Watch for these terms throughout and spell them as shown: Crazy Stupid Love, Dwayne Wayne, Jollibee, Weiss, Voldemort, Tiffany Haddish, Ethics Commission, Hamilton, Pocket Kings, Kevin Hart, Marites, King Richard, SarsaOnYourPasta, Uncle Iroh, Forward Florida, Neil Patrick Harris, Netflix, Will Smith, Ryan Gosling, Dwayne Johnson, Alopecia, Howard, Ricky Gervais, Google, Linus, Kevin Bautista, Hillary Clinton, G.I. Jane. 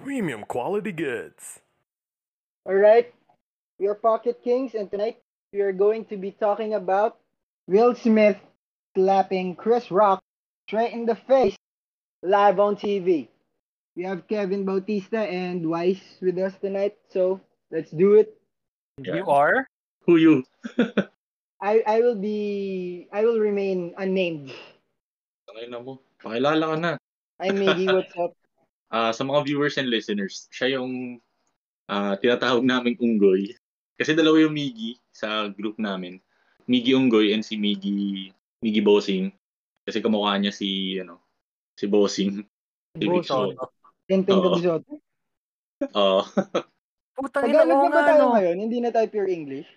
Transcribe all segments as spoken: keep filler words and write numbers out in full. Premium quality goods. Alright, we are Pocket Kings, and tonight we are going to be talking about Will Smith slapping Chris Rock straight in the face live on T V. We have Kevin Bautista and Weiss with us tonight, so let's do it. Yeah. You are? Who you? I I will be I will remain unnamed. Pakilala ka na. Hi Miggy, what's up? Uh, sa mga viewers and listeners, siya yung uh, tinatawag naming Unggoy. Kasi dalawa yung Miggy sa group namin. Miggy Unggoy and si Miggy Miggy Bossing. Kasi kamukha niya si ano, si Bossing. Bossing. Tenteng episode. Oh. Putang ina mo nga tayo ngayon, hindi na tayo pure English.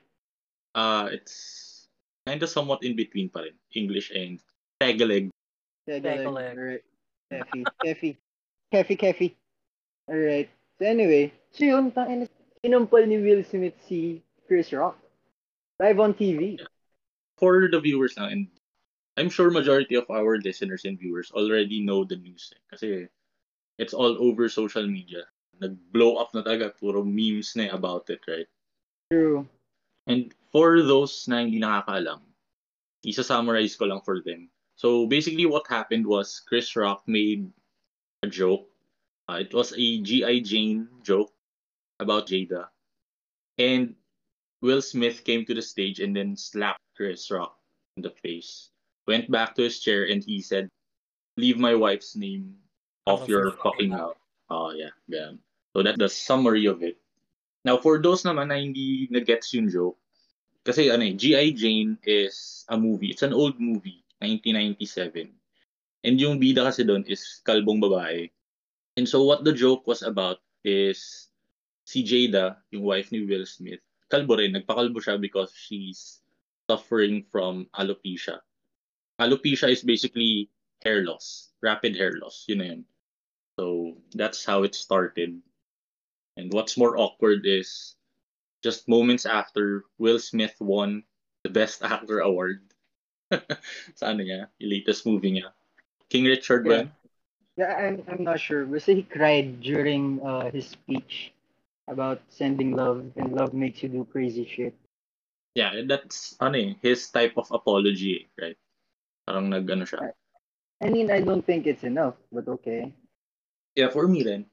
Ah, uh, it's kind of somewhat in between pa rin, English and Tagalog. Tagalog. Alright. Kefi, Kefi. Kefi, Kefi. Alright. So anyway, so yun, tangina, kinumpal ni Will Smith si Chris Rock live on T V. For the viewers na, and I'm sure majority of our listeners and viewers already know the news. Eh, kasi it's all over social media. Nag-blow up na talaga. Puro memes na about it, right? True. And for those na hindi nakakaalam, isa-summarize ko lang for them. So basically what happened was Chris Rock made a joke. Uh, it was a G I. Jane joke about Jada. And Will Smith came to the stage and then slapped Chris Rock in the face. Went back to his chair and he said, "Leave my wife's name off your fucking mouth." Oh, yeah. yeah. So that's the summary of it. Now, for those naman na hindi na-gets yung joke, kasi ano, G I. Jane is a movie. It's an old movie, nineteen ninety-seven. And yung bida kasi doon is kalbong babae. And so what the joke was about is si Jada, yung wife ni Will Smith, kalbo rin, nagpakalbo siya because she's suffering from alopecia. Alopecia is basically hair loss, rapid hair loss. Yun na yun. So that's how it started. And what's more awkward is just moments after, Will Smith won the Best Actor Award. Sa ano niya? Yung latest movie niya. King Richard, yeah. Ba? Yeah, I'm, I'm not sure. But he cried during uh, his speech about sending love, and love makes you do crazy shit. Yeah, that's ano eh, his type of apology, right? Parang nag-ano siya. I mean, I don't think it's enough, but okay. Yeah, for me then.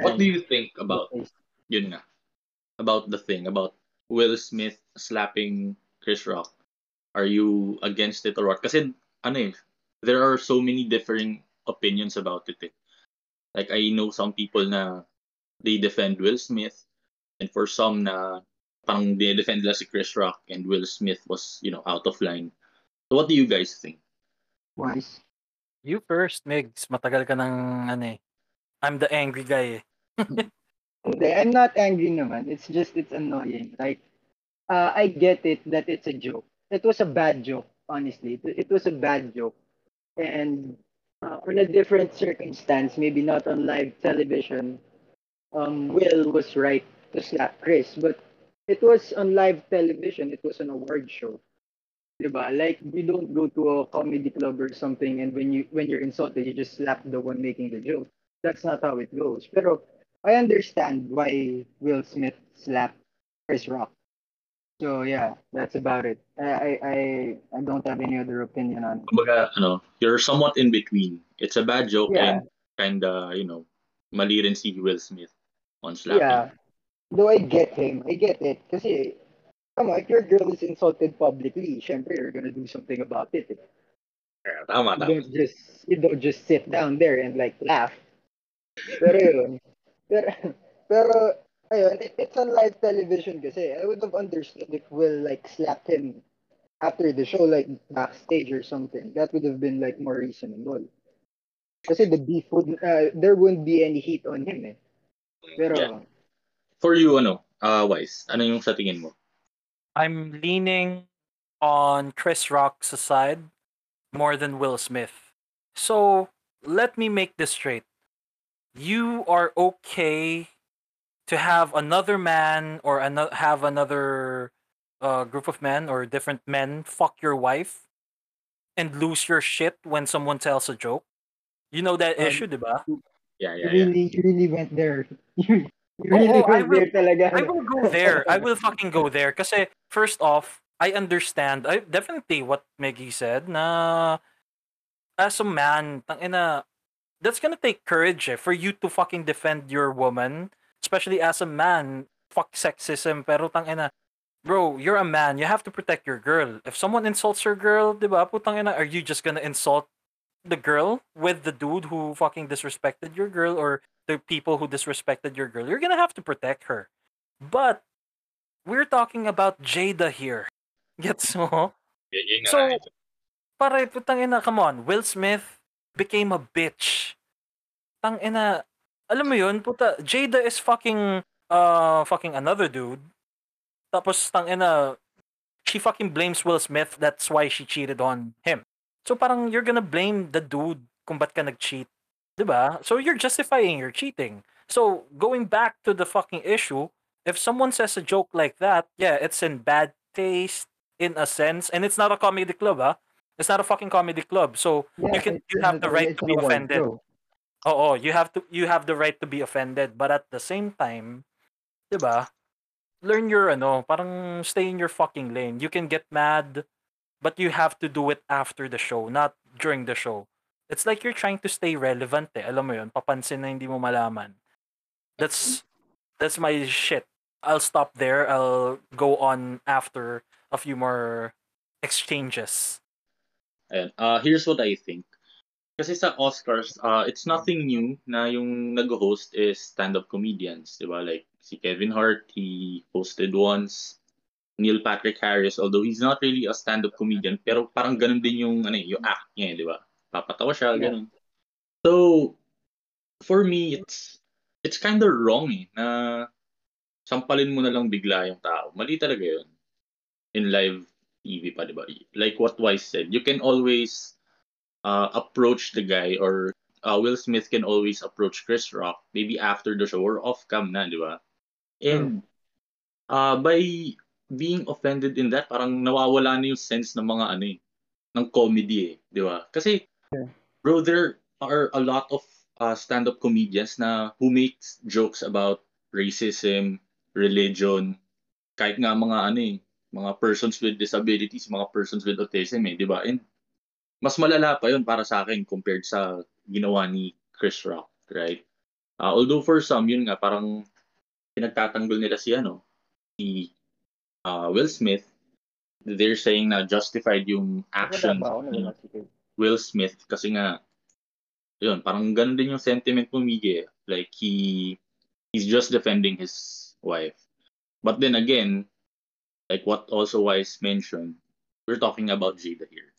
What do you think about yun nga, about the thing about Will Smith slapping Chris Rock? Are you against it or what? Kasi ano eh, there are so many differing opinions about it. Eh. Like I know some people na they defend Will Smith, and for some na parang they defend nila si Chris Rock and Will Smith was, you know, out of line. So what do you guys think? Wise. You first, Migs. Matagal ka ng ano eh. I'm the angry guy. Okay, I'm not angry naman. It's just, it's annoying. Like, uh, I get it that it's a joke. It was a bad joke, honestly. It, it was a bad joke. And uh, in a different circumstance, maybe not on live television, um, Will was right to slap Chris. But it was on live television. It was an award show. Diba? Like, you don't go to a comedy club or something, and when, you, when you're insulted, you just slap the one making the joke. That's not how it goes. Pero I understand why Will Smith slapped Chris Rock. So yeah, that's about it. I I I don't have any other opinion on it. Kumbaga, ano, you're somewhat in between. It's a bad joke, yeah. And kinda, you know, mali rin si Will Smith on slapping. Yeah. Though I get him. I get it. Kasi, come on, if your girl is insulted publicly, syempre you're gonna do something about it. Eh. Yeah, tama, tama. You don't just you don't just sit down there and like laugh. Pero yun. Pero, pero ayun, it, it's on live television kasi. I would have understood if Will like slapped him after the show, like backstage or something. That would have been like more reasonable. Kasi the beef would, uh, there wouldn't be any heat on him eh. Pero, yeah. For you, ano, uh, Wise, ano yung sa tingin mo? I'm leaning on Chris Rock's side more than Will Smith. So, let me make this straight. You are okay to have another man or an- have another uh, group of men or different men fuck your wife and lose your shit when someone tells a joke. You know that um, issue, diba? Yeah, yeah, you really, yeah. You really went there. You really oh, went I will, there talaga. I will go there. I will fucking go there. Kasi, first off, I understand. I definitely what Meggy said na as a man, tangina, that's gonna take courage eh, for you to fucking defend your woman, especially as a man. Fuck sexism, pero tangina, bro, you're a man. You have to protect your girl. If someone insults your girl, diba, putangina, are you just gonna insult the girl with the dude who fucking disrespected your girl or the people who disrespected your girl? You're gonna have to protect her. But we're talking about Jada here. Gets mo? So, pare, putangina, come on. Will Smith became a bitch. Tangina, alam mo yun, puta, Jada is fucking, uh, fucking another dude. Tapos, tangina, she fucking blames Will Smith. That's why she cheated on him. So, parang, you're gonna blame the dude kung ba't ka nag-cheat. Diba? So, you're justifying your cheating. So, going back to the fucking issue, if someone says a joke like that, yeah, it's in bad taste, in a sense, and it's not a comedy club, ah. It's not a fucking comedy club. So, yeah, you can you have the right to be offended. Oh, oh, you have to you have the right to be offended, but at the same time, diba? Learn your ano, parang stay in your fucking lane. You can get mad, but you have to do it after the show, not during the show. It's like you're trying to stay relevant, eh. Alam mo yun, papansin na hindi mo malaman. That's that's my shit. I'll stop there. I'll go on after a few more exchanges. And uh, here's what I think. Kasi sa Oscars, uh, it's nothing new na yung nag-host is stand-up comedians, diba? Like si Kevin Hart, he hosted once. Neil Patrick Harris, although he's not really a stand-up comedian, pero parang ganun din yung ano, yung act niya, diba? Papatawa siya, ganun. So for me, it's it's kind of wrong eh, na sampalin mo na lang bigla yung tao. Mali talaga yun. In live T V pa, diba? Like what Weiss said, you can always uh, approach the guy or uh, Will Smith can always approach Chris Rock maybe after the show or off-cam na, diba? And uh, by being offended in that, parang nawawala na yung sense ng mga ano eh, ng comedy eh, diba? Kasi, bro, there are a lot of uh, stand-up comedians na who makes jokes about racism, religion, kahit nga mga ano eh, mga persons with disabilities, mga persons with autism eh, di ba? And mas malala pa yun para sa akin compared sa ginawa ni Chris Rock, right? Uh, although for some, yun nga, parang pinagtatanggol nila si ano, si uh, Will Smith, they're saying na justified yung action ni Will Smith kasi nga, yun, parang ganun din yung sentiment mo, Miguel. Like, he, he's just defending his wife. But then again, like what also Weiss mentioned, we're talking about Jada here.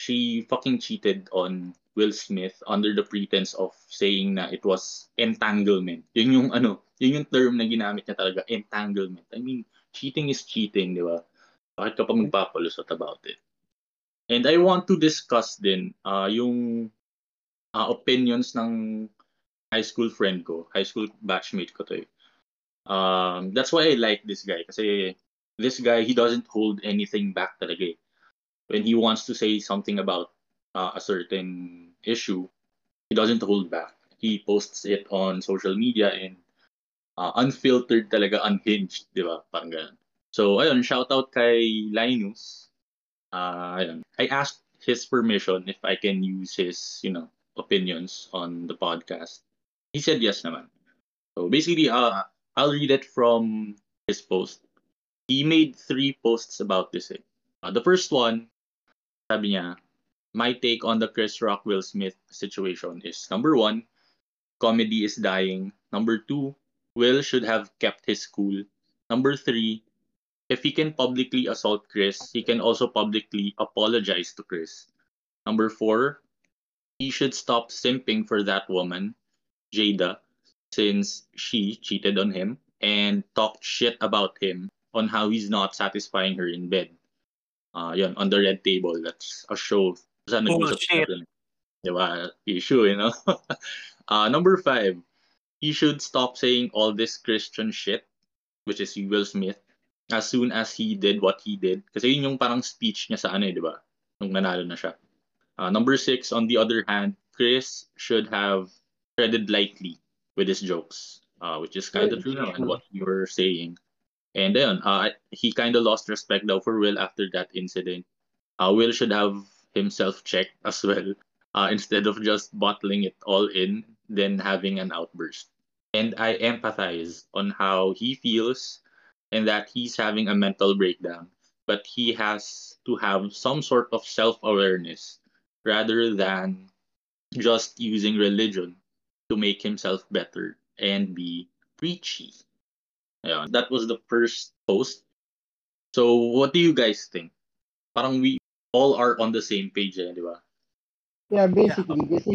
She fucking cheated on Will Smith under the pretense of saying na it was entanglement. Yun yung ano, yun yung term na ginamit niya talaga, entanglement. I mean, cheating is cheating, di ba? Bakit ka pa magpapalusot about it? And I want to discuss din uh, yung uh, opinions ng high school friend ko, high school batchmate ko to eh. Um, that's why I like this guy kasi this guy, he doesn't hold anything back talaga. When he wants to say something about uh, a certain issue, he doesn't hold back. He posts it on social media and uh, unfiltered talaga, unhinged, di ba? Parang ganun. So, ayun, shout out kay Linus. Uh, ayun. I asked his permission if I can use his, you know, opinions on the podcast. He said yes naman. So, basically, uh, I'll read it from his post. He made three posts about this. Uh, the first one, sabi niya, my take on the Chris Rock Will Smith situation is number one, comedy is dying. Number two, Will should have kept his cool. Number three, if he can publicly assault Chris, he can also publicly apologize to Chris. Number four, he should stop simping for that woman, Jada, since she cheated on him and talked shit about him on how he's not satisfying her in bed. Uh, yun, on the Red Table, that's a show. Bullshit. Diba? Issue, you know? uh, number five, you should stop saying all this Christian shit, which is Will Smith, as soon as he did what he did. Kasi yun yung parang speech niya sa ano eh, di ba? Nung nanalo na siya. Uh, number six, on the other hand, Chris should have treaded lightly with his jokes, uh, which is kind of true naman what you were saying. And then uh, he kind of lost respect though for Will after that incident. Uh, Will should have himself checked as well, uh, instead of just bottling it all in, then having an outburst. And I empathize on how he feels and that he's having a mental breakdown. But he has to have some sort of self-awareness rather than just using religion to make himself better and be preachy. Yeah, that was the first post. So what do you guys think? Parang we all are on the same page, eh, di ba? Yeah, basically. Yeah. Kasi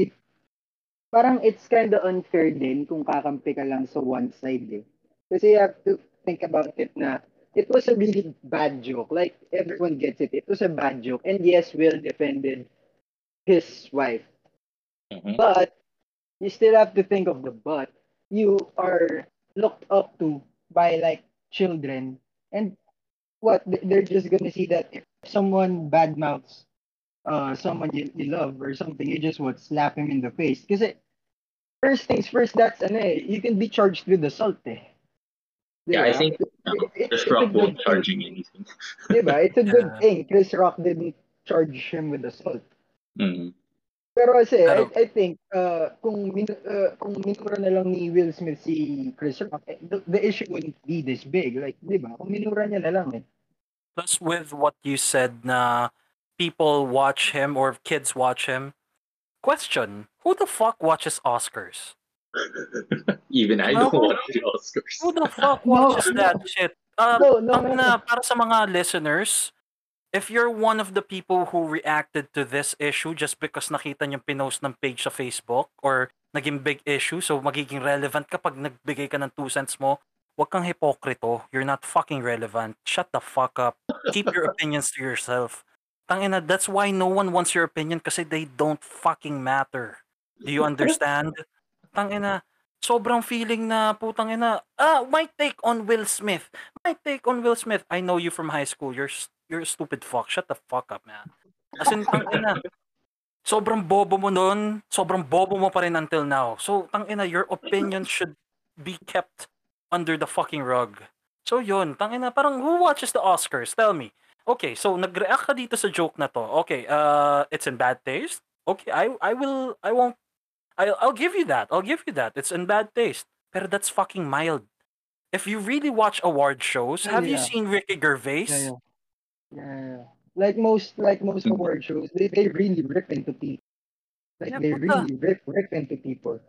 parang it's kind of unfair din kung kakampi ka lang sa one side. Eh. Kasi you have to think about it na it was a really bad joke. Like, everyone gets it. It was a bad joke. And yes, Will defended his wife. Mm-hmm. But you still have to think of the but. You are looked up to by, like, children. And what? They're just gonna see that if someone badmouths uh, someone you, you love or something, you just would slap him in the face. Kasi, first things first, that's ano eh, you can be charged with assault eh. Yeah, diba? I think no, it, Chris Rock won't charge him anything. Diba? It's a yeah. good thing. Chris Rock didn't charge him with assault. Mm-hmm. Pero kasi, I, I think, uh, kung, uh, kung minura na lang ni Will Smith si Chris Rock, the, the issue wouldn't be this big. Like, diba? Kung minura niya na lang eh. Plus, with what you said na people watch him or kids watch him, question, who the fuck watches Oscars? Even I don't watch the Oscars. Who the fuck watches no, that no. shit? Uh, no, no, no, na, no. Para sa mga listeners, if you're one of the people who reacted to this issue just because nakita niyong pinost ng page sa Facebook or naging big issue, so magiging relevant kapag nagbigay ka ng two cents mo, wag kang hipokrito. You're not fucking relevant. Shut the fuck up. Keep your opinions to yourself. Tangina, that's why no one wants your opinion kasi they don't fucking matter. Do you understand? Tangina, sobrang feeling na putang ina. Ah, my take on Will Smith. My take on Will Smith. I know you from high school. You're you're a stupid fuck. Shut the fuck up, man. As in, tangina, sobrang bobo mo noon, sobrang bobo mo pa rin until now. So, tangina, your opinion should be kept under the fucking rug. So, yun, tangina, parang who watches the Oscars? Tell me. Okay, so nag-react ka dito sa joke na to. Okay, uh it's in bad taste. Okay, I I will I won't I'll, I'll give you that. I'll give you that. It's in bad taste. Pero that's fucking mild. If you really watch award shows, have yeah. you seen Ricky Gervais? Yeah, yeah. yeah. Like most like most award shows, they, they really rip into people. Like yeah, they really the... rip, rip into people.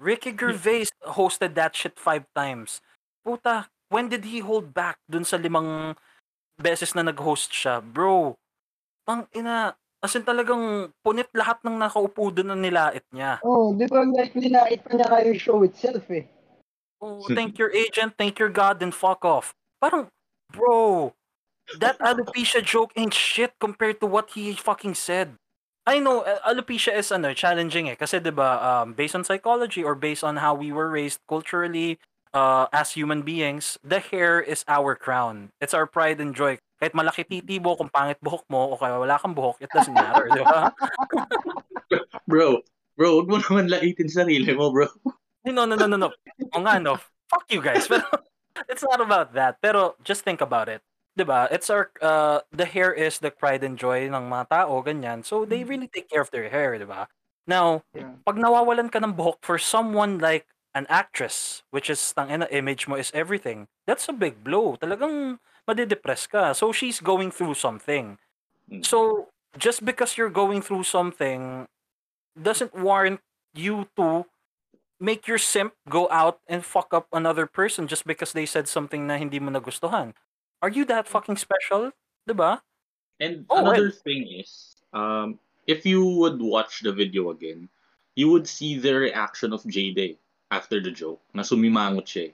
Ricky Gervais yeah. hosted that shit five times. Puta, when did he hold back dun sa limang beses na nag-host siya? Bro, pang ina... As in talagang punit lahat ng nakaupo doon ang nilait niya. Oh, di ba like nilait pa niya kayo show itself eh. Oh, thank your agent, thank your God, and fuck off. Parang, bro, that alopecia joke ain't shit compared to what he fucking said. I know, alopecia is ano, challenging eh. Kasi di ba, um, based on psychology or based on how we were raised culturally uh, as human beings, the hair is our crown. It's our pride and joy. Kahit malaki titi mo, kung pangit buhok mo, o kaya wala kang buhok, it doesn't matter, di ba? Bro, bro, huwag mo naman laitin sarili mo, bro. No, no, no, no, no. O nga, no. Fuck you guys. Pero it's not about that. Pero just think about it. Di ba? It's our, uh, the hair is the pride and joy ng mga tao, ganyan. So they really take care of their hair, di ba? Now, yeah. pag nawawalan ka ng buhok for someone like an actress, which is, tangina, image mo is everything, that's a big blow. Talagang, madidepress ka. So, she's going through something. So, just because you're going through something doesn't warrant you to make your simp go out and fuck up another person just because they said something na hindi mo nagustuhan. Are you that fucking special? Diba? And oh, another well. thing is, um, if you would watch the video again, you would see the reaction of Jada after the joke. Na sumimangot siya.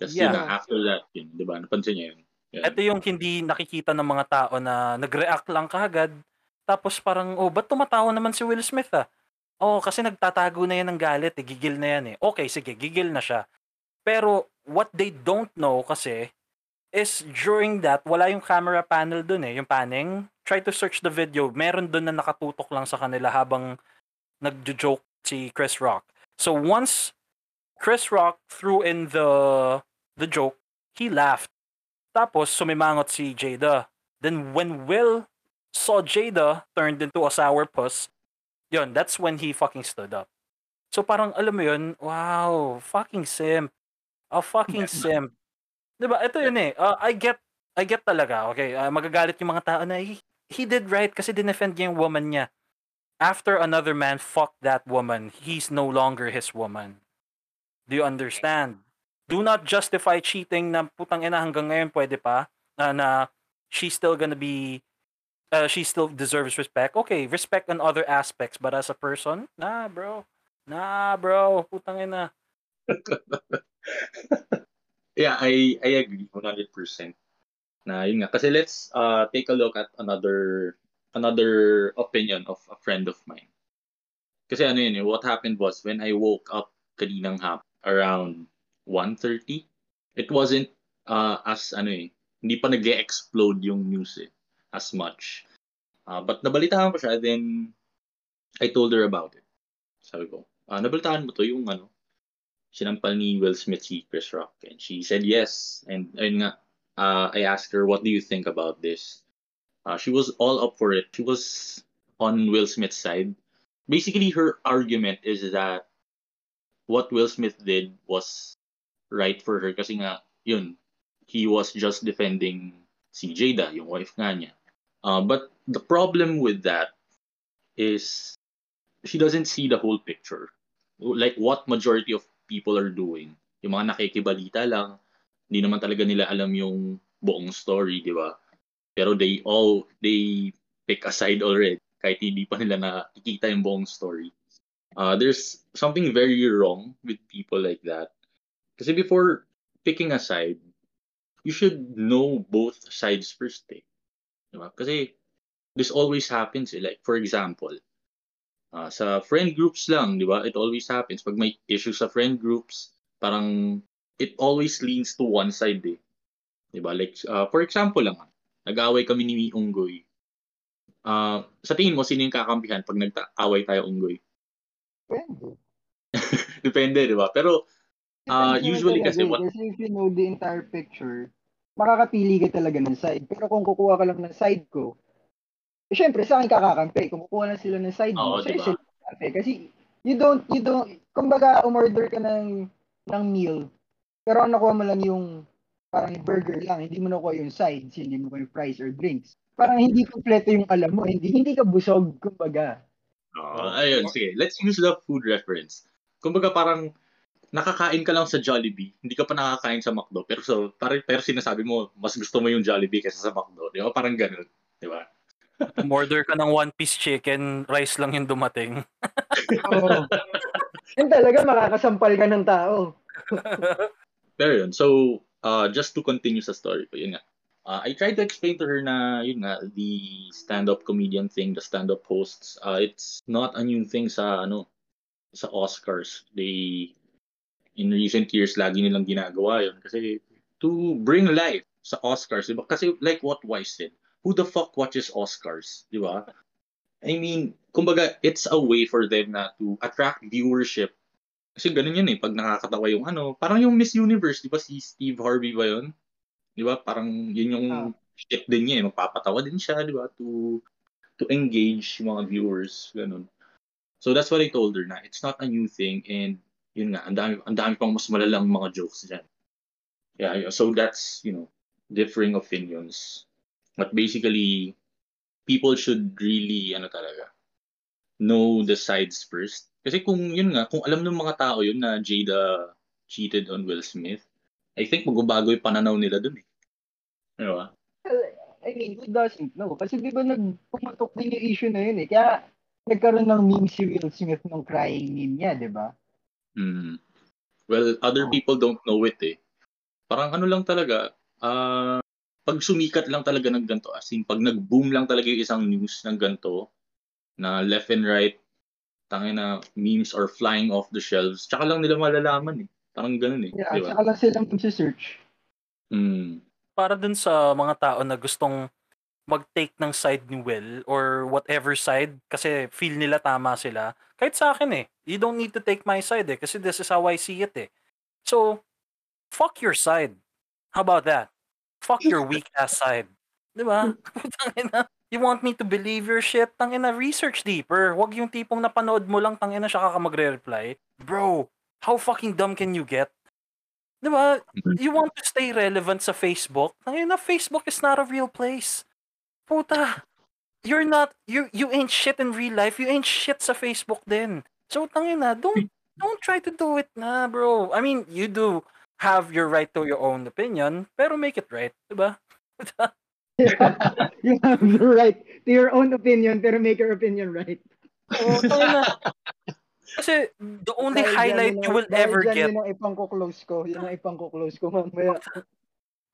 Kasi yeah. na after that, yun, diba? Napansin niya yun. Yeah. Ito yung hindi nakikita ng mga tao na nag-react lang kaagad. Tapos parang, oh, ba't tumatawa naman si Will Smith ah? Oo, kasi nagtatago na yan ng galit, eh. Gigil na yan eh. Okay, sige, gigil na siya. Pero what they don't know kasi is during that, wala yung camera panel dun eh. Yung panning, try to search the video. Meron dun na nakatutok lang sa kanila habang nagjo-joke si Chris Rock. So once Chris Rock threw in the the joke, he laughed. Tapos sumimangot si Jada. Then when Will saw Jada turned into a sourpuss, yun, that's when he fucking stood up. So parang alam mo yun, wow, fucking simp. A fucking simp. Diba? Ito yun eh. Uh, I get I get talaga. Okay, uh, magagalit yung mga tao na he, he did right kasi dinefend niya yung woman niya. After another man fucked that woman, he's no longer his woman. Do you understand? Do not justify cheating na putang ina hanggang ngayon pwede pa na, na she's still gonna be uh, she still deserves respect. Okay, respect on other aspects, but as a person, nah bro. Nah bro, putang ina. Yeah, I I agree one hundred percent. Na yun nga kasi let's uh, take a look at another another opinion of a friend of mine. Kasi ano yun, what happened was when I woke up kaninang hap around one thirty, it wasn't uh, as ano eh, hindi pa nag-explode yung news eh, as much. Uh, but nabalitaan ko siya, then I told her about it. Sabi ko, ah, nabalitaan mo to yung ano, sinampal ni Will Smith si Chris Rock. And she said yes. And ayun nga, uh, I asked her, what do you think about this? Uh, she was all up for it. She was on Will Smith's side. Basically, her argument is that what Will Smith did was right for her kasi nga, yun, he was just defending si Jada, yung wife nga niya. Uh, but the problem with that is she doesn't see the whole picture. Like what majority of people are doing. Yung mga nakikibalita lang, hindi naman talaga nila alam yung buong story, di ba? Pero they all, they pick a side already kahit hindi pa nila nakikita yung buong story. Uh, there's something very wrong with people like that. Kasi before picking a side, you should know both sides first. Eh. Diba? Kasi this always happens. Eh. Like, for example, uh, sa friend groups lang, diba? It always happens. Pag may issues sa friend groups, parang it always leans to one side. Eh. Diba? Like, uh, for example lang, nag-away kami ni Unggoy. Uh, sa tingin mo, sino yung kakampihan pag nag-away tayo, Unggoy? Depende. Depende, di ba? Pero, uh, Depende usually talaga, kasi... What... Kasi if you know the entire picture, makakapili ka talaga ng side. Pero kung kukuha ka lang ng side ko, eh, syempre, sa akin kakakampi. Kung kukuha lang sila ng side mo, sa'yo diba? Sila kakampi. Kasi, you don't, you don't, kumbaga, umorder ka ng, ng meal, pero nakuha mo lang yung, parang burger lang, hindi mo nakuha yung sides, hindi mo nakuha yung fries or drinks. Parang hindi kompleto yung alam mo, hindi, hindi ka busog, kumbaga. Uh, ayun, sige. Let's use the food reference. Kumbaga parang nakakain ka lang sa Jollibee, hindi ka pa nakakain sa McDo, pero so parang pero sinasabi mo mas gusto mo yung Jollibee kaysa sa McDo, di ba? Parang ganoon, di ba? Order ka ng one piece chicken, rice lang yung dumating. Oh. Yun talaga makakasampal ka ng tao. Pero yun, so uh, just to continue sa story ko, yun nga. Uh, I tried to explain to her na, yun nga, the stand-up comedian thing, the stand-up hosts, uh, it's not a new thing sa, ano, sa Oscars. They, in recent years, lagi nilang ginagawa yun. Kasi, to bring life sa Oscars, diba? Kasi, like what Weiss said, who the fuck watches Oscars, diba? I mean, kumbaga, it's a way for them na to attract viewership. Kasi ganun yun eh, pag nakakatawa yung ano, parang yung Miss Universe, diba? Si Steve Harvey ba yun? Di ba? Parang yun yung ah. Shit din niya eh. Magpapatawa din siya, di ba? To, to engage yung mga viewers. Ganun. So that's what I told her na it's not a new thing and yun nga, ang dami, ang dami pang mas malalang mga jokes dyan. Yeah, so that's, you know, differing opinions. But basically, people should really, ano talaga, know the sides first. Kasi kung yun nga, kung alam ng mga tao yun na Jada cheated on Will Smith, I think magbabago yung pananaw nila dun eh. Ano ba? Well, I mean, who doesn't know? Kasi di ba nagpumatok din yung issue na yun eh. Kaya nagkaroon ng meme si Will Smith ng crying meme niya, di ba? Mm. Well, other people don't know it eh. Parang ano lang talaga, uh, pag sumikat lang talaga ng ganito, as in pag nag-boom lang talaga yung isang news ng ganito, na left and right, tangin na memes are flying off the shelves. Tsaka lang nila malalaman eh. Parang ganun eh. Yeah, diba? Tsaka lang silang mag-search. Mm. Para dun sa mga tao na gustong mag-take ng side ni Will or whatever side kasi feel nila tama sila. Kahit sa akin eh. You don't need to take my side eh kasi this is how I see it eh. So, fuck your side. How about that? Fuck your weak-ass side. Diba? You want me to believe your shit? Tangina, research deeper. Wag yung tipong napanood mo lang, tangina, siya ka magre-reply. Bro, how fucking dumb can you get? Diba? You want to stay relevant sa Facebook? Tangina, Facebook is not a real place. Puta. You're not, you you ain't shit in real life. You ain't shit sa Facebook din. So, tangina, don't, don't try to do it na, bro. I mean, you do have your right to your own opinion, pero make it right. Diba? Puta. Yeah, you have the right to your own opinion, pero make your opinion right. Oh, na. Kasi the only dahil highlight yun, you will ever get. Yun ang ipang kuklose ko. Yun ang ipang kuklose ko mamaya.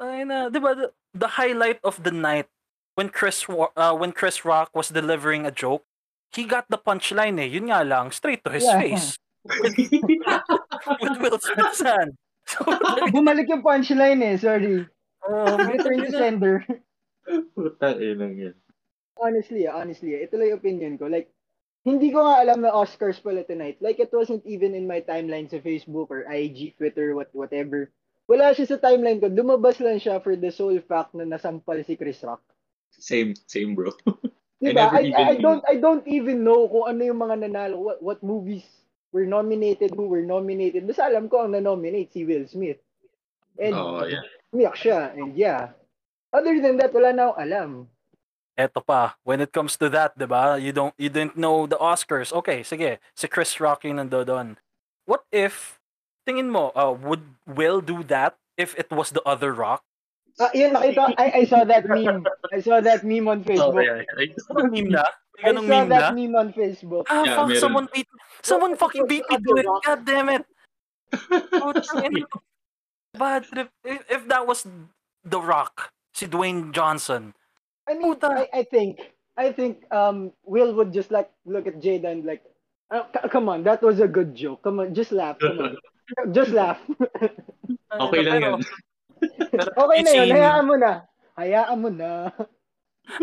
Ay na, diba, the, the highlight of the night when Chris uh, when Chris Rock was delivering a joke, he got the punchline eh. Yun nga lang, straight to his yeah. face. With, with Will Smith's hand. So, bumalik yung punchline eh, sorry. Um, return to sender. Puta, eh lang yan. Honestly, honestly, ito lang yung opinion ko. Like, hindi ko nga alam na Oscars pala tonight. Like, it wasn't even in my timeline sa Facebook or I G, Twitter, what whatever. Wala siya sa timeline ko. Dumabas lang siya for the sole fact na nasampal si Chris Rock. Same, same bro. Diba? I, I, even... I don't I don't even know kung ano yung mga nanalo. What, what movies were nominated, who were nominated. Basta alam ko ang nanominate si Will Smith. And, oh, yeah. Umiyak siya. And yeah. Other than that, wala na akong alam. Eto pa, when it comes to that, diba? You don't, you didn't know the Oscars. Okay, sige. Si Chris Rock yung nandoon. What if, tingin mo, uh, would Will do that if it was the other Rock? Ah, yun, nakita. I, I saw that meme. I saw that meme on Facebook. Oh, yeah, yeah. I, meme na? I saw meme that na? meme on Facebook. Ah, yeah, fuck, meron. someone beat me. Someone fucking beat me to it. God damn it. Bad trip. If, if that was the Rock, si Dwayne Johnson. I mean, I, I think, I think um, Will would just like look at Jada and like, oh, c- come on, that was a good joke. Come on, just laugh. Come on. Just laugh. Okay lang yun. Okay na yun. Hayaan mo na. Hayaan mo na.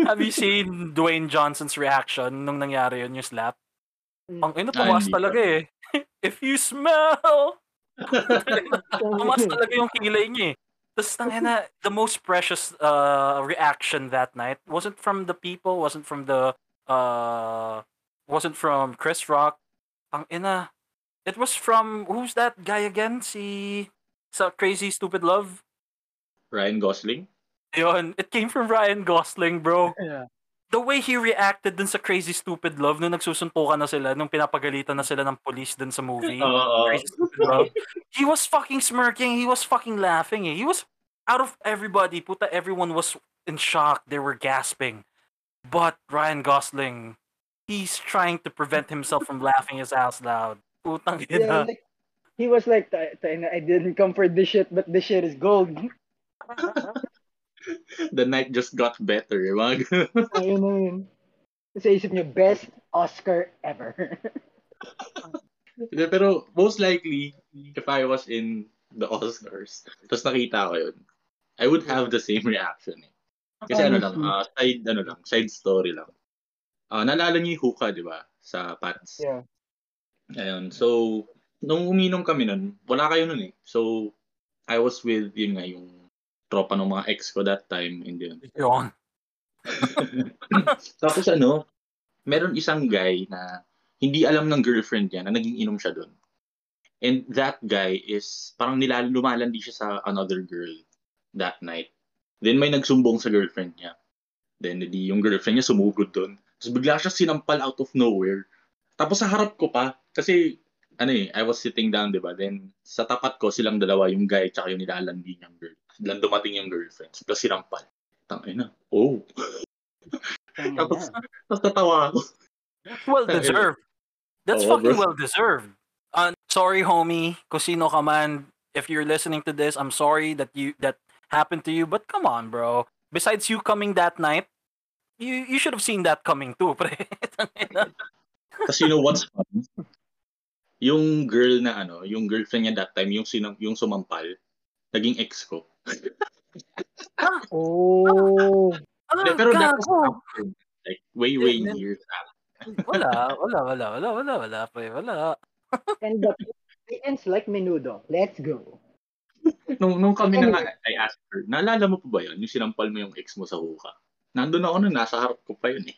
Have you seen Dwayne Johnson's reaction nung nangyari yun, yung slap? Ang ina, tumaas talaga eh. If you smell... Tumaas talaga yung kilay niya eh. Tapos tangina, the most precious uh, reaction that night wasn't from the people, wasn't from the uh, wasn't from Chris Rock. Ang ina, it was from who's that guy again? Si sa Crazy Stupid Love. Ryan Gosling. Yun, it came from Ryan Gosling, bro. Yeah. The way he reacted dun sa Crazy Stupid Love nung nagsusuntukan na sila, nung pinapagalitan na sila ng police dun sa movie. Uh-oh. Crazy Stupid Love. He was fucking smirking. He was fucking laughing. Eh. He was out of everybody. Puta, everyone was in shock. They were gasping. But Ryan Gosling, he's trying to prevent himself from laughing his ass loud. Putang ina. Yeah, like, he was like, I didn't come for this shit, but this shit is gold. The night just got better. Ayun na yun. Kasi isip niyo, best Oscar ever. Pero most likely, if I was in the Oscars, tapos nakita ko yun, I would have the same reaction. Eh. Kasi ano lang, uh, side, ano lang, side story lang. Uh, nalala niyo yung hookah, di ba? Sa Pats. Yeah. Ayun. So, nung uminom kami nun, wala kayo nun eh. So, I was with, yun nga, yung tropa ng mga ex ko that time. And yun. Yun. Tapos ano, meron isang guy na hindi alam ng girlfriend niya na naging inom siya dun. And that guy is, parang nilal- lumalandi siya sa another girl that night. Then may nagsumbong sa girlfriend niya. Then di, yung girlfriend niya sumugod dun. Tapos bigla siya sinampal out of nowhere. Tapos sa harap ko pa, kasi ano eh, I was sitting down, diba? Then sa tapat ko, silang dalawa, yung guy tsaka yung nilalandi niyang girl. Lang dumating yung girlfriend. Tapos sinampal. Tangay na. Oh. Tapos, tapos natawa ako. Well deserved. That's oh, fucking well deserved. Uh, sorry, homie. Kung sino ka man, if you're listening to this, I'm sorry that you that happened to you. But come on, bro. Besides you coming that night, you you should have seen that coming too, pre. Kasi you know what's funny? Yung girl na ano, yung girlfriend niya that time, yung sinang, yung sumampal, naging ex ko. ah, oh. Ah, De, pero that was after, like way way yeah, years after. wala, wala, wala, wala, wala, wala, pre, wala. And the experience like menudo. Let's go. Nung, nung kami anyway. na I asked her, naalala mo pa ba yun? Yung sinampal mo yung ex mo sa hookah. Nandun ako na, nasa harap ko pa yun eh.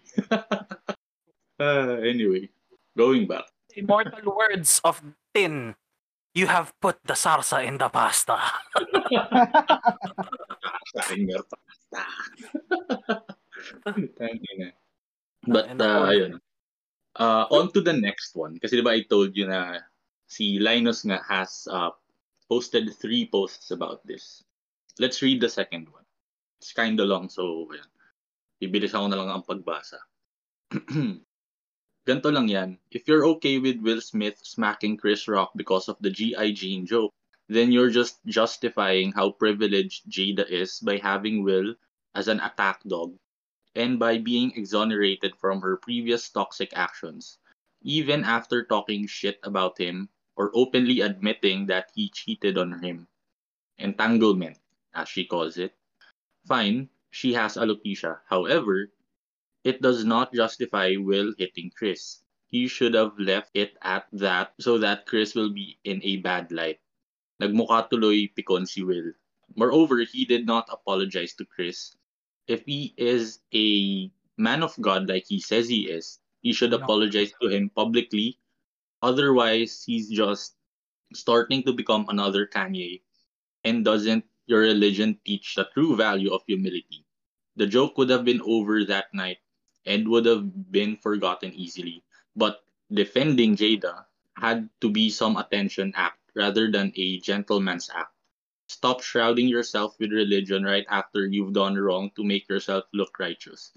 uh, anyway, going back. Immortal words of Tin. You have put the sarsa in the pasta. Sarsa in your pasta. But, uh, ayun. Uh, on to the next one. Kasi diba I told you na si Linus nga has uh, posted three posts about this. Let's read the second one. It's kinda long, so ayun. Ibilis ako na lang ang pagbasa. Ganto lang yan. If you're okay with Will Smith smacking Chris Rock because of the G I. Jane joke, then you're just justifying how privileged Jada is by having Will as an attack dog and by being exonerated from her previous toxic actions, even after talking shit about him or openly admitting that he cheated on him. Entanglement, as she calls it. Fine, she has alopecia. However, it does not justify Will hitting Chris. He should have left it at that so that Chris will be in a bad light. Nagmukha tuloy pikon si Will. Moreover, he did not apologize to Chris. If he is a man of God like he says he is, he should apologize to him publicly. Otherwise, he's just starting to become another Kanye. And doesn't your religion teach the true value of humility? The joke would have been over that night and would have been forgotten easily. But defending Jada had to be some attention act rather than a gentleman's act. Stop shrouding yourself with religion right after you've done wrong to make yourself look righteous.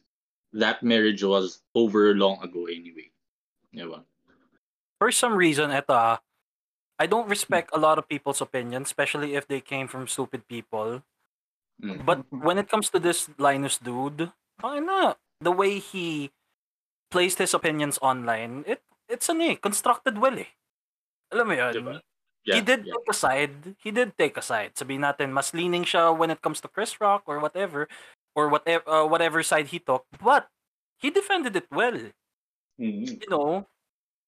That marriage was over long ago anyway. Diba? For some reason, eto, ah, I don't respect a lot of people's opinions, especially if they came from stupid people. Mm. But when it comes to this Linus dude, I know the way he placed his opinions online, it it's an eh, constructed well eh. Alam mo yun? Diba? Yeah, he did yeah. take a side. He did take a side. Sabihin natin, mas leaning siya when it comes to Chris Rock or whatever, or whatever uh, whatever side he took. But he defended it well. Mm-hmm. You know,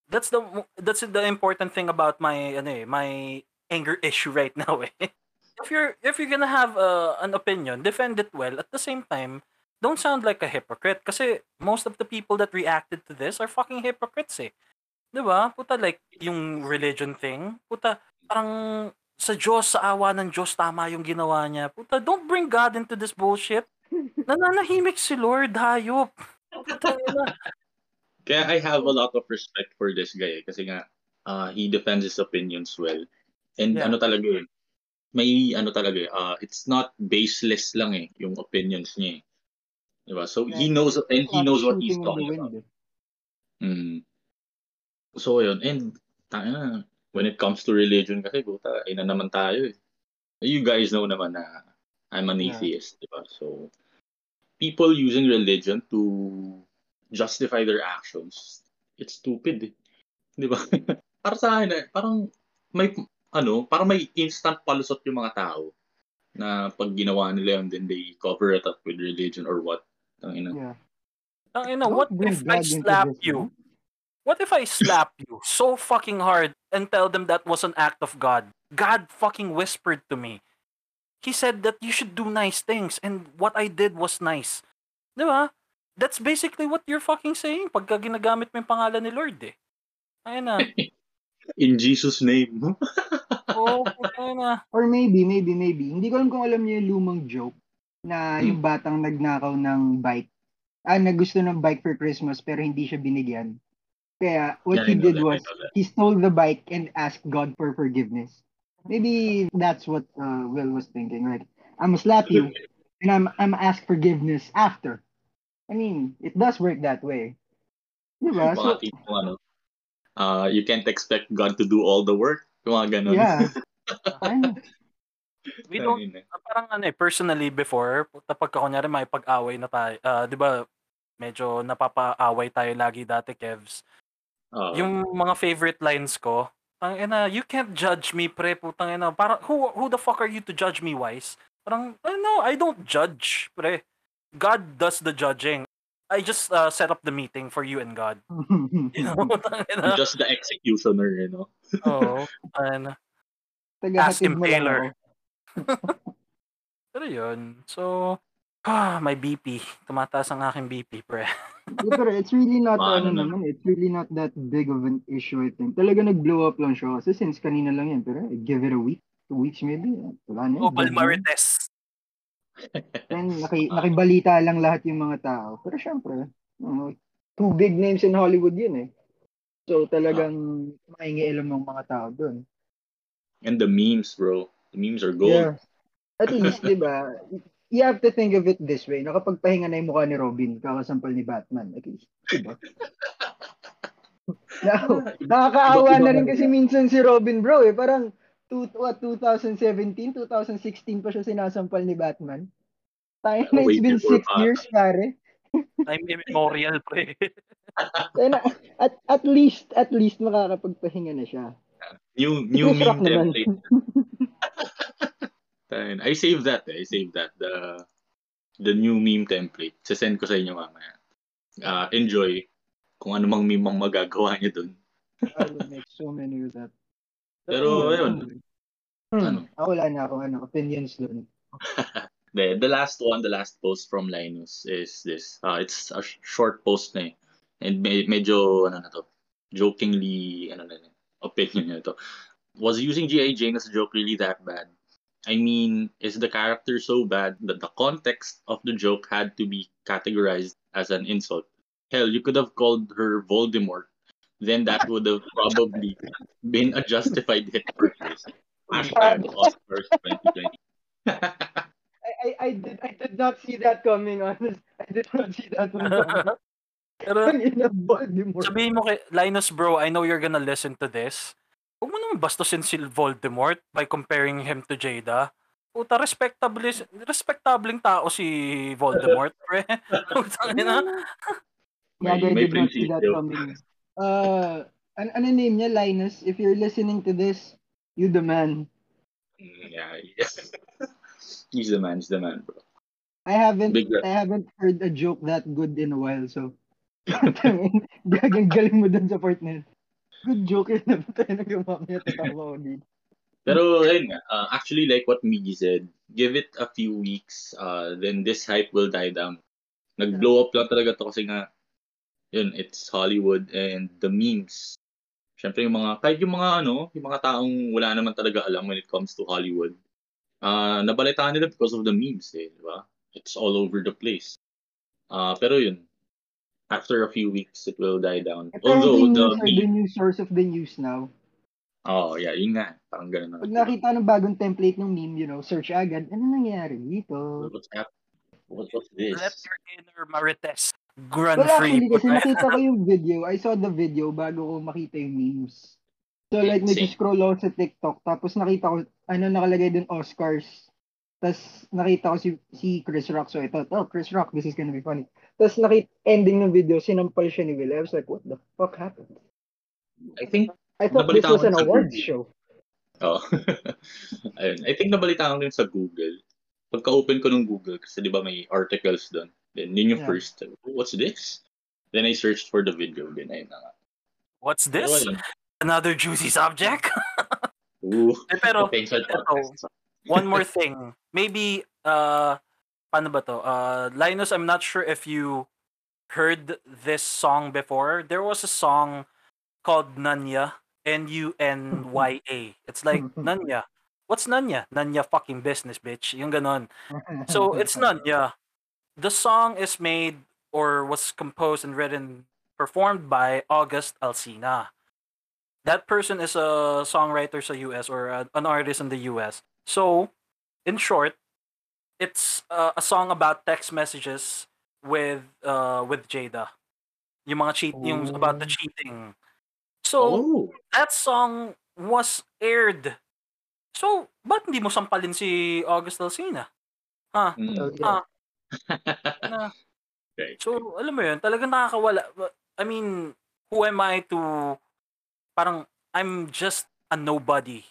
that's the that's the important thing about my ano eh, my anger issue right now eh. If you're if you're gonna have uh, an opinion, defend it well. At the same time, don't sound like a hypocrite. Kasi most of the people that reacted to this are fucking hypocrites eh. Diba? Puta, like, yung religion thing. Puta, parang sa Diyos, sa awa ng Diyos, tama yung ginawa niya. Puta, don't bring God into this bullshit. Nananahimik si Lord, hayop. Puta, kaya I have a lot of respect for this guy eh. Kasi nga, uh, he defends his opinions well. And yeah. ano talaga yun? May ano talaga, uh, it's not baseless lang eh, yung opinions niya eh. Diba? So, yeah. he knows, and he knows what he's talking about. Mm. So, yun. And, ta- when it comes to religion kasi, buta, ina naman tayo eh. You guys know naman na I'm an atheist, yeah. diba? So, people using religion to justify their actions, it's stupid eh. Diba? Para sa akin eh, parang may... Ano, parang may instant palusot yung mga tao na pag ginawa nila yun, then they cover it up with religion or what. Tangina. Yeah. Tangina, what if I slap you? What if I slap you so fucking hard and tell them that was an act of God? God fucking whispered to me. He said that you should do nice things and what I did was nice. Diba? That's basically what you're fucking saying pagka ginagamit mo yung pangalan ni Lord eh. Tangina. In Jesus' name. Oh, na. Or maybe, maybe, maybe. Hindi ko alam kung alam niyo yung lumang joke na yung batang nagnakaw ng bike. Ah, naggusto ng bike for Christmas pero hindi siya binigyan. Kaya what yeah, he did that, was he stole the bike and asked God for forgiveness. Maybe that's what uh, Will was thinking, right? I'm gonna slap you and I'm I'm ask forgiveness after. I mean, it does work that way. Diba? So, Uh, you can't expect God to do all the work. Ganun. Yeah. We don't, parang ano eh, personally before, tapag kunyari may pag-away na tayo, uh, di ba, medyo napapaaway tayo lagi dati, Kevs. Uh, yung mga favorite lines ko, ang ina, you can't judge me, pre, putang ina. Parang, who, who the fuck are you to judge me, Weiss? Parang, oh, no, I don't judge, pre. God does the judging. I just uh, set up the meeting for you and God. You know, I'm just the executioner, you know. Oh, and ask him Taylor. Pero yun. So, ah, my B P. Tumataas ang aking B P, pre. Pero it's really not ano naman, it's really not that big of an issue, I think. Talaga nag-blow up lang siya. So, since kanina lang yan, pero give it a week, two weeks maybe. Wala na. Oh, Palmarites. And naki, nakibalita lang lahat yung mga tao. Pero syempre, uh, two big names in Hollywood yun eh. So, talagang maingi-alam ng mga tao dun. And the memes, bro. The memes are gold. Yeah. At least, di ba, you have to think of it this way. Nakapagpahinga na yung mukha ni Robin, kakasampal ni Batman. At least, di ba? No, nakakaawa na rin kasi minsan si Robin, bro. Eh. Parang, two, what, twenty seventeen, twenty sixteen pa siya sinasampal ni Batman. Tayo na, it's been six that. years, pare. Time immemorial, pre. at, at least, at least makakapagpahinga na siya. New, new meme template. I saved that. I saved that. The the new meme template. Sasend ko sa inyo mamaya. Uh, enjoy kung ano mang meme ang magagawa niyo dun. I would make so many of that. Pero, ayun. Hmm. Ano? Ah, wala na akong ano, opinions dun. the, the last one, the last post from Linus is this. Uh, it's a short post na eh. And med- medyo, ano na to, jokingly, ano na, opinion na to. Was using G I. Jane as a joke really that bad? I mean, is the character so bad that the context of the joke had to be categorized as an insult? Hell, you could have called her Voldemort. Then that would have probably been a justified hit purchase. Hashtag Oscars twenty twenty. I, I, I, did, I did not see that coming, honest. I did not see that coming. Pero, sabihin mo kay Linus, bro, I know you're gonna listen to this. Huwag mo naman bastusin si Voldemort by comparing him to Jada. Puta, respectable, respectabling tao si Voldemort, pre. Putang ina. Yeah, I did not see that coming. Uh, an- ano name niya, Linus? If you're listening to this, you the man. Yeah, yes. He's the man, he's the man, bro. I haven't, I haven't heard a joke that good in a while, so. Gagang galing mo dun sa part na yun. Good joke yun na ba tayo nagawang niya tatawa ko dito. Pero, ayun nga, uh, actually like what Miggy said, give it a few weeks, uh, then this hype will die down. Nag-blow up lang talaga to kasi nga, yun, it's Hollywood and the memes. Siyempre yung mga, kahit yung mga ano, yung mga taong wala naman talaga alam when it comes to Hollywood, uh, nabalitaan nila because of the memes eh, di ba? It's all over the place. Uh, pero yun, after a few weeks, it will die down. Apparently, although the news the new source of the news now. Oh, yeah, yun nga. Parang ganun. Pag nakita ng bagong template ng meme, you know, search agad, ano nangyari dito? What's up? What, what's this? Let your inner Marites grunt well, free. Actually, kasi nakita ko yung video. I saw the video bago ko makita yung memes. So, it's like, nag-scroll ako sa TikTok. Tapos nakita ko, ano, nakalagay dun, Oscars. Tapos nakita ko si, si Chris Rock. So I thought, oh, Chris Rock, this is gonna be funny. Tapos nakita, ending ng video, sinampal siya ni Will. I was like, what the fuck happened? I think, I thought this was an awards show. Oh. Ayun. I think nabalitaan ko yun sa Google. Pagka-open ko ng Google, kasi di ba may articles doon. Then yun yung yeah. first, what's this? Then I searched for the video. Then ayun na nga. What's this? Ayun. Another juicy subject? Ooh. Eh, pero, one more thing. Maybe, uh, paano ba to? Uh, Linus, I'm not sure if you heard this song before. There was a song called Nanya. N U N Y A. It's like, Nanya. What's Nanya? Nanya fucking business, bitch. Yung ganon. So, it's Nanya. The song is made or was composed and written, performed by August Alsina. That person is a songwriter sa U S or a, an artist in the U S. So, in short, it's uh, a song about text messages with uh with Jada. Yung mga cheat, oh. yung about the cheating. So, oh. that song was aired. So, ba't hindi mo sampalin si August Alsina? Ha? Mm. Ha? Okay. So, alam mo yun, talagang nakakawala. I mean, who am I to, parang, I'm just a nobody.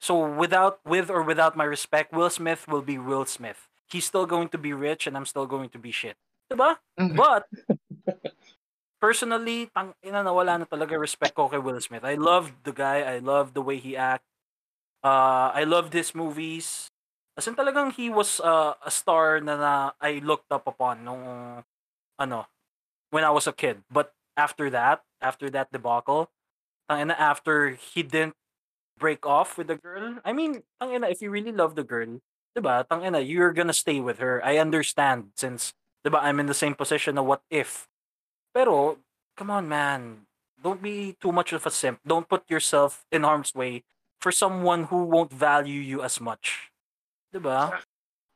So without, with or without my respect, Will Smith will be Will Smith. He's still going to be rich and I'm still going to be shit. Diba? But, personally, tang ina, nawala na talaga respect ko kay Will Smith. I love the guy. I love the way he acts. Uh, I love his movies. As in talagang he was uh, a star na, na I looked up upon nung, ano, when I was a kid. But after that, after that debacle, tang ina, after he didn't break off with the girl, I mean, tang ina, if you really love the girl, diba, tang ina, you're gonna stay with her. I understand since, diba, I'm in the same position na what if. Pero, come on, man. Don't be too much of a simp. Don't put yourself in harm's way for someone who won't value you as much. Diba?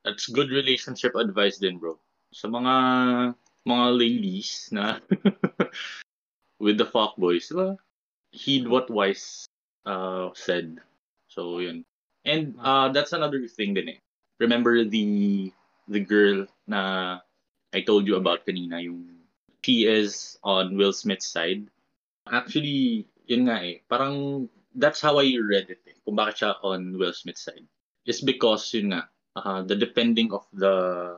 That's good relationship advice din, bro. Sa mga mga ladies na with the fuckboys, diba? Heed what Weiss uh, said. So, yun. And uh, that's another thing din eh. Remember the the girl na I told you about kanina, yung she is on Will Smith's side. Actually, yun nga eh. Parang, that's how I read it eh. Kung bakit siya on Will Smith's side. It's because, yun nga, uh, the depending of the...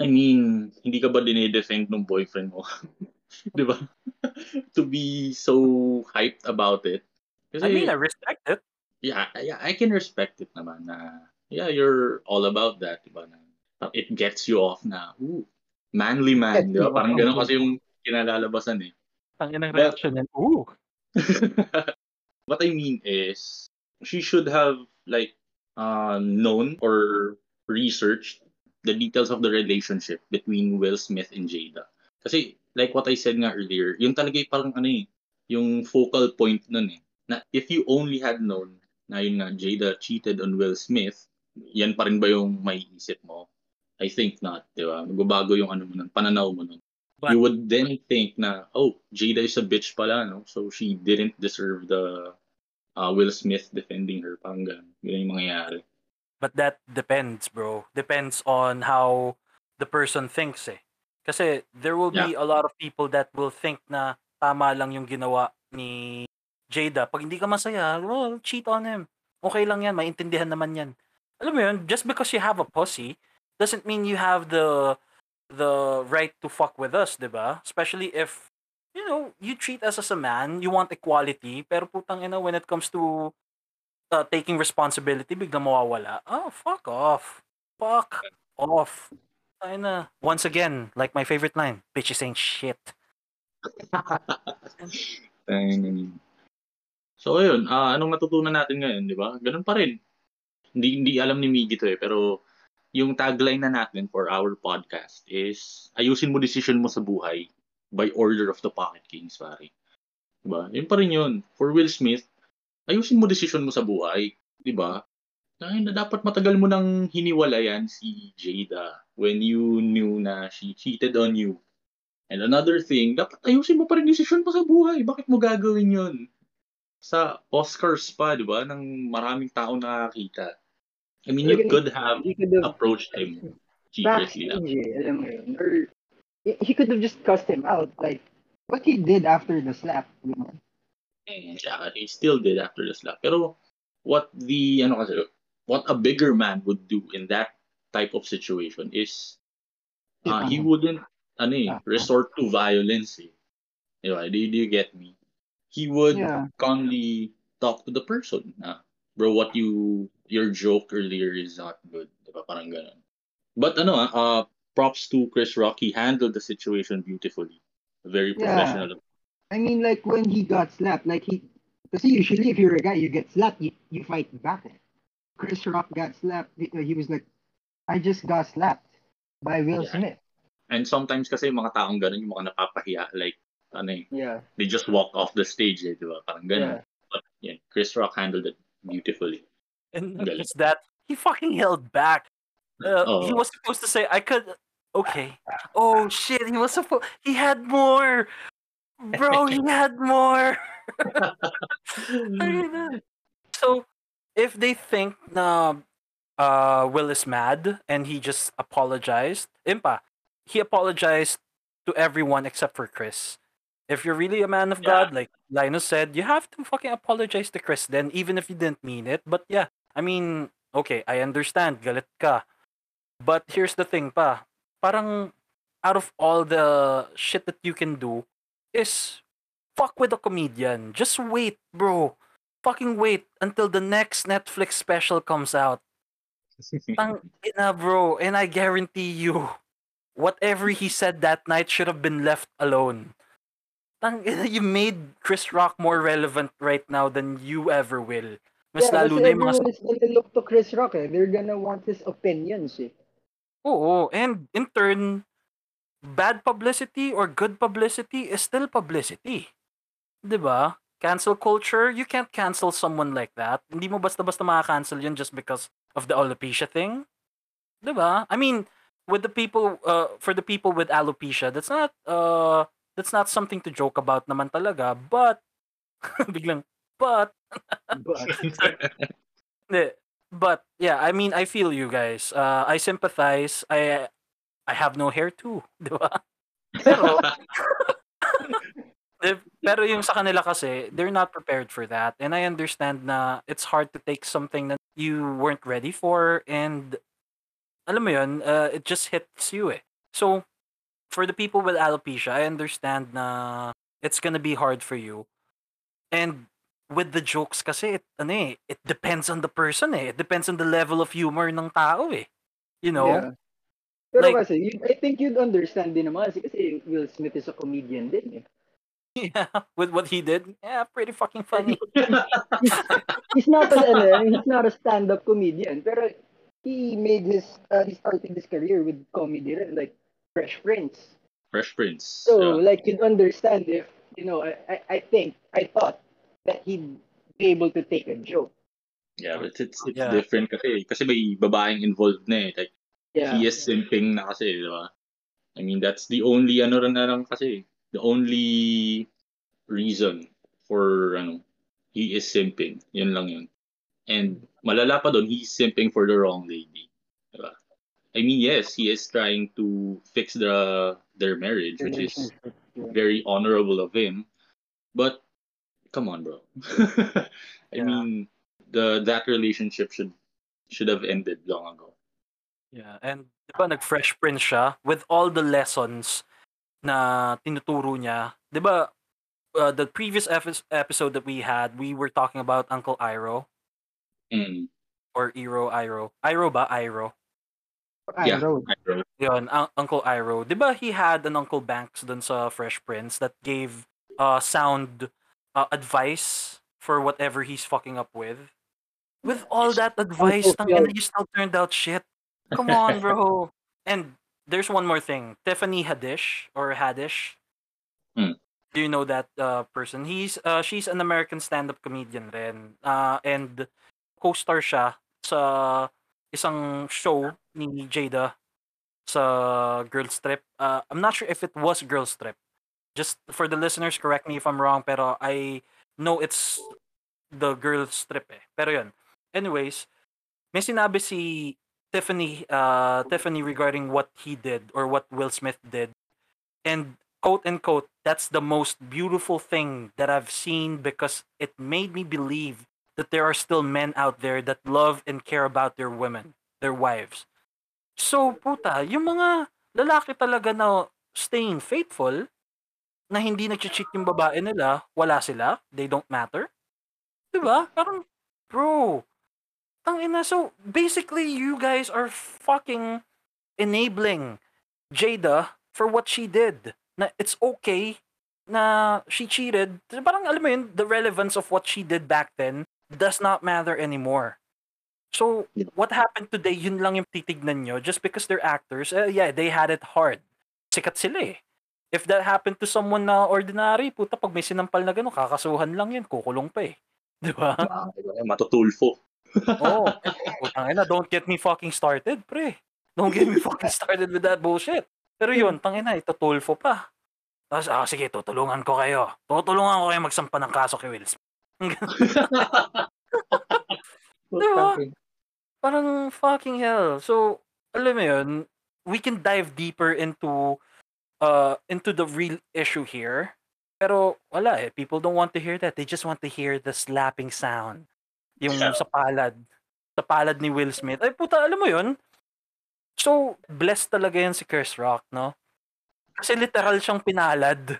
I mean, hindi ka ba dinedefend ng boyfriend mo? Diba? To be so hyped about it. Kasi, I mean, I respect it. Yeah, yeah, I can respect it naman na, yeah, you're all about that. Diba? Na, it gets you off na, ooh. Manly man, di ba? Parang gano'n kasi yung kinalalabasan eh. Tanginang reaction yan. Ooh! What I mean is, she should have, like, uh, known or researched the details of the relationship between Will Smith and Jada. Kasi, like what I said nga earlier, yung talaga parang ano eh, yung focal point nun eh. Na if you only had known na yun na Jada cheated on Will Smith, yan pa rin ba yung may isip mo? I think not, di ba? Nagbabago yung ano mo nun, pananaw mo nun. But, you would then think na, oh, Jada is a bitch pala, no? So she didn't deserve the uh, Will Smith defending her. Parang ganun. Yun yung mangyayari. But that depends, bro. Depends on how the person thinks, eh. Kasi there will be yeah. a lot of people that will think na tama lang yung ginawa ni Jada. Pag hindi ka masaya, well, cheat on him. Okay lang yan, maintindihan naman yan. Alam mo yun, just because you have a pussy, doesn't mean you have the the right to fuck with us, diba? Especially if, you know, you treat us as a man, you want equality, pero putang ina, when it comes to uh, taking responsibility, bigla mawawala. Oh, fuck off. Fuck off. Ina. Once again, like my favorite line, bitches ain't shit. So, ayun, uh, anong natutunan natin ngayon, diba? Ganun pa rin. Hindi, hindi alam ni Miggy to eh, pero... Yung tagline na natin for our podcast is ayusin mo decision mo sa buhay by order of the Pocket Kings, pare. Diba? Yun pa rin yun. For Will Smith, ayusin mo decision mo sa buhay. Diba? Dahil na dapat matagal mo nang hiniwalayan si Jada when you knew na she cheated on you. And another thing, dapat ayusin mo pa rin decision mo sa buhay. Bakit mo gagawin yun? Sa Oscars pa, diba? Nang maraming tao nakakita. I mean, you could have, he could have approached him secretly. He could have just cussed him out, like what he did after the slap. You know? Yeah, he still did after the slap. Pero what the ano kasi, what a bigger man would do in that type of situation is uh, he wouldn't ano eh, resort to violence. Eh. Anyway, do, do you get me? He would yeah. calmly talk to the person. Uh, Bro, what you your joke earlier is not good, diba? Parang ganun. But ano, uh, props to Chris Rock. He handled the situation beautifully, very professional. Yeah. I mean, like when he got slapped, like he, because usually if you're a guy, you get slapped, you, you fight back. Chris Rock got slapped. He was like, I just got slapped by Will yeah. Smith. And sometimes, kasi mga taong ganun yung mga napapahiya, like ano? Yeah. They just walk off the stage, eh, diba? Parang ganun. Yeah. But yeah, Chris Rock handled it beautifully. And it's that he fucking held back. Uh, oh. He was supposed to say, I could... Okay. Oh, shit. He was supposed... He had more. Bro, he had more. So, if they think na uh, Will is mad and he just apologized, impa, he apologized to everyone except for Chris. If you're really a man of Yeah. God, like Linus said, you have to fucking apologize to Chris then, even if you didn't mean it. But yeah, I mean, okay, I understand, galit ka. But here's the thing pa, parang out of all the shit that you can do is fuck with a comedian. Just wait, bro. Fucking wait until the next Netflix special comes out. Tang ina, bro. And I guarantee you, whatever he said that night should have been left alone. Tang ina, you made Chris Rock more relevant right now than you ever will. Mas yeah, lalo na yung mga... Everyone's gonna look to Chris Rock, eh. They're gonna want his opinions, eh. Oo, and in turn, bad publicity or good publicity is still publicity. Diba? Cancel culture, you can't cancel someone like that. Hindi mo basta-basta makakancel yun just because of the alopecia thing. Diba? I mean, with the people, uh, for the people with alopecia, that's not, uh, that's not something to joke about naman talaga, but, biglang, but, but, but, yeah, I mean, I feel you guys. Uh, I sympathize. I, I have no hair too, di ba? Pero, pero yung sa kanila kasi, they're not prepared for that. And I understand na it's hard to take something that you weren't ready for. And, alam mo yun, uh, it just hits you eh. So, for the people with alopecia, I understand na it's gonna be hard for you. And, with the jokes kasi, it, ano eh, it depends on the person eh. It depends on the level of humor ng tao eh. You know? Yeah. Pero like, kasi, I think you'd understand din naman kasi Will Smith is a comedian din eh. Yeah, with what he did? Yeah, pretty fucking funny. He's not an, uh, he's not a stand-up comedian, pero he made his, uh, he started his career with comedy, like Fresh Prince. Fresh Prince. So, yeah. Like, you'd understand if, you know, I, I, I think, I thought that he'd be able to take a joke. Yeah, but it's, it's yeah. different kasi, kasi may babaeng involved na eh, like, yeah. He is simping na kasi, di ba? I mean, that's the only, ano rin na lang kasi, the only reason for, ano, he is simping. Yun lang yun. And malala pa dun, he's simping for the wrong lady. Di ba? I mean, yes, he is trying to fix the their marriage, which is very honorable of him. But, come on, bro. I yeah. mean, the that relationship should should have ended long ago. Yeah, and diba nag-Fresh Prince siya with all the lessons na tinuturo niya. Diba, uh, the previous epi- episode that we had, we were talking about Uncle Iroh. Mm. Or Iroh, Iroh. Iroh ba? Iroh. Yeah, Iroh. Iroh. Yun, un- Uncle Iroh. Diba he had an Uncle Banks dun sa Fresh Prince that gave uh, sound uh, advice for whatever he's fucking up with. With all that advice, oh, yeah. he still turned out shit. Come on, bro. And there's one more thing. Tiffany Haddish or Haddish. Mm. Do you know that uh, person? He's uh, she's an American stand-up comedian rin. Uh, and co-star siya sa isang show ni Jada sa Girls Trip. Uh, I'm not sure if it was Girls Trip. Just for the listeners, correct me if I'm wrong, pero I know it's the Girls Trip eh. Pero yun. Anyways, may sinabi si Tiffany, uh, Tiffany regarding what he did or what Will Smith did. And quote unquote, that's the most beautiful thing that I've seen because it made me believe that there are still men out there that love and care about their women, their wives. So, puta, yung mga lalaki talaga na staying faithful, na hindi nag-cheat yung babae nila, wala sila, they don't matter. Diba? Parang, bro, so basically you guys are fucking enabling Jada for what she did. Na it's okay na she cheated. Parang alam mo yun, the relevance of what she did back then does not matter anymore. So what happened today, yun lang yung titignan nyo just because they're actors. Uh, yeah, they had it hard. Sikat sila eh. If that happened to someone na ordinary, puta pag may sinampal na gano'n, kakasuhan lang yun, kukulong pa eh. Diba? Matutulfo. Oh, tangina, don't get me fucking started, pre. Don't get me fucking started with that bullshit. Pero yun, tangina, itatulfo pa. Tapos, ah, sige, tutulungan ko kayo. Tutulungan ko kayo magsampan ng kaso kay Will Smith. Diba? Parang fucking hell. So, alam mo yun, we can dive deeper into uh, into the real issue here. Pero wala eh. People don't want to hear that. They just want to hear the slapping sound. Yung yeah. sa palad. Sa palad ni Will Smith. Ay puta, alam mo yun? So, blessed talaga yun si Chris Rock, no? Kasi literal siyang pinalad.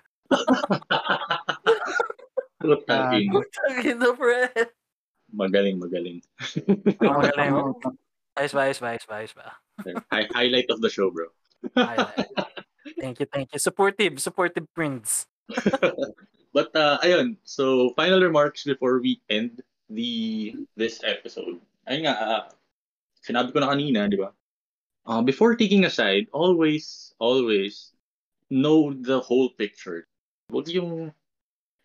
Putagin. Putagin na, friend. Magaling, magaling. Oh, magaling. Ayos ba, ayos ba, ayos ba, ayos ba? Highlight of the show, bro. Highlight. Thank you, thank you. Supportive, supportive prince. But, uh, ayun. So, final remarks before we end the this episode. Ayun nga, uh, sinabi ko na kanina, di ba? Uh, before taking a side, always, always know the whole picture. Huwag yung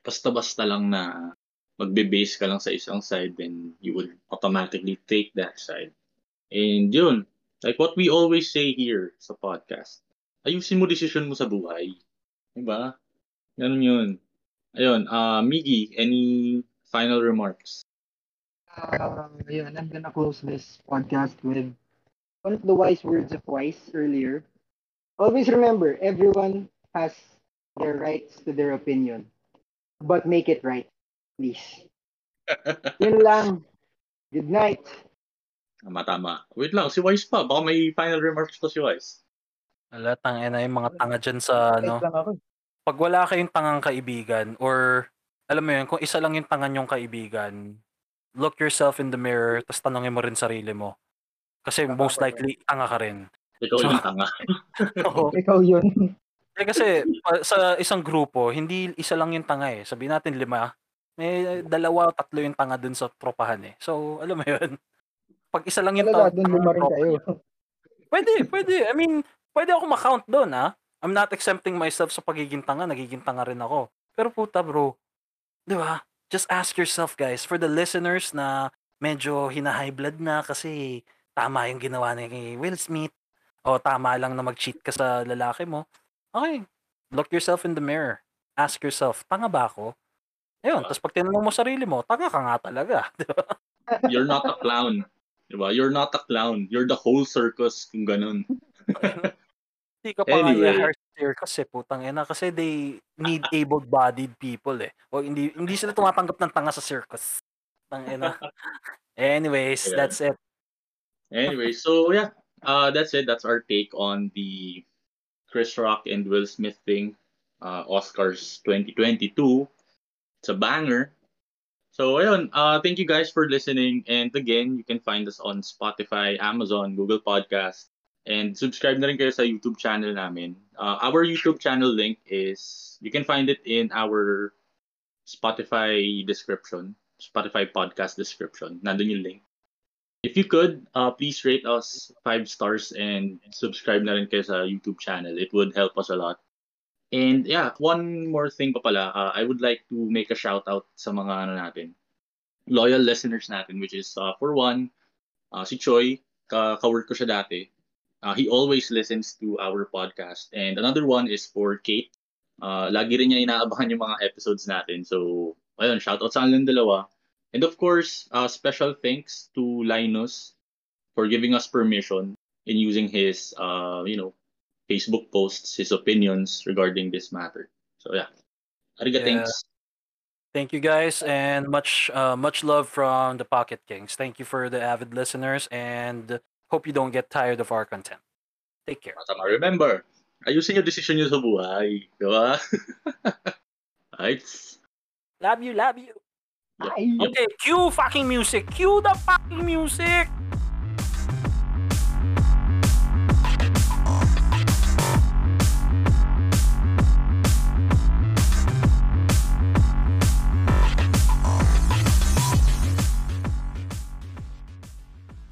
basta-basta lang na magbe-base ka lang sa isang side, then you will automatically take that side. And yun, like what we always say here sa podcast, ayusin mo decision mo sa buhay. Diba? Ganun yun. Ayun, uh, Miggy, any final remarks? Uh, ayun, I'm gonna close this podcast with one of the wise words of Weiss earlier. Always remember, everyone has their rights to their opinion. But make it right, please. Yun lang. Good night. Tama, tama. Wait lang, si Weiss pa. Baka may final remarks pa si Weiss. Wala, tanga na yung mga tanga dyan sa, ano. Pag wala kayong tangang kaibigan, or, alam mo yun, kung isa lang yung tangan yung kaibigan, look yourself in the mirror, tapos tanongin mo rin sarili mo. Kasi most likely, tanga ka rin. Ikaw so, yung tanga. Oo. Ikaw yun. Eh, kasi sa isang grupo, hindi isa lang yung tanga eh. Sabihin natin lima, may dalawa o tatlo yung tanga dun sa tropahan eh. So, alam mo yun. Pag isa lang yung tanga, pwede, pwede. I mean, pwede ako ma-count dun ha. I'm not exempting myself sa pagiging tanga. Nagiging tanga rin ako. Pero puta bro, di ba? Just ask yourself guys, for the listeners na medyo hina-high blood na kasi tama yung ginawa ni Will Smith o tama lang na mag-cheat ka sa lalaki mo. Okay, look yourself in the mirror. Ask yourself, tanga ba ako? Ayun, tapos pag tinanong mo sarili mo, tanga ka nga talaga. Diba? You're not a clown. Diba? You're not a clown. You're the whole circus kung ganun. Hindi ka pa anyway. Nga i-heart tear kasi putang ina kasi they need able-bodied people eh. O hindi, hindi sila tumatanggap ng tanga sa circus. Tang ina. Anyways, yeah. That's it. Anyway, so yeah, uh, that's it. That's our take on the Chris Rock and Will Smith thing, uh, Oscars twenty twenty-two. It's a banger. So ayun, uh, thank you guys for listening. And again, you can find us on Spotify, Amazon, Google Podcast, and subscribe na rin kayo sa YouTube channel namin. Uh, our YouTube channel link is, you can find it in our Spotify description, Spotify podcast description. Nandun yung link. If you could, uh, please rate us five stars and subscribe na rin kayo sa YouTube channel. It would help us a lot. And yeah, one more thing pa pala. Uh, I would like to make a shout out sa mga ano natin, loyal listeners natin, which is uh, for one, uh, si Choi, ka- kawork ko siya dati. Uh, he always listens to our podcast. And another one is for Kate. Uh, lagi rin niya inaabahan yung mga episodes natin. So, ayun, shout out sa alang dalawa. And of course, uh, special thanks to Linus for giving us permission in using his, uh, you know, Facebook posts, his opinions regarding this matter. So yeah, ariga yeah. Thanks. Thank you guys, and much, uh, much love from the Pocket Kings. Thank you for the avid listeners, and hope you don't get tired of our content. Take care. Matama, remember, ayusin yung decision nyo sa buhay, diba? Alright. Love you, love you. Yep. Okay, cue fucking music. Cue the fucking music.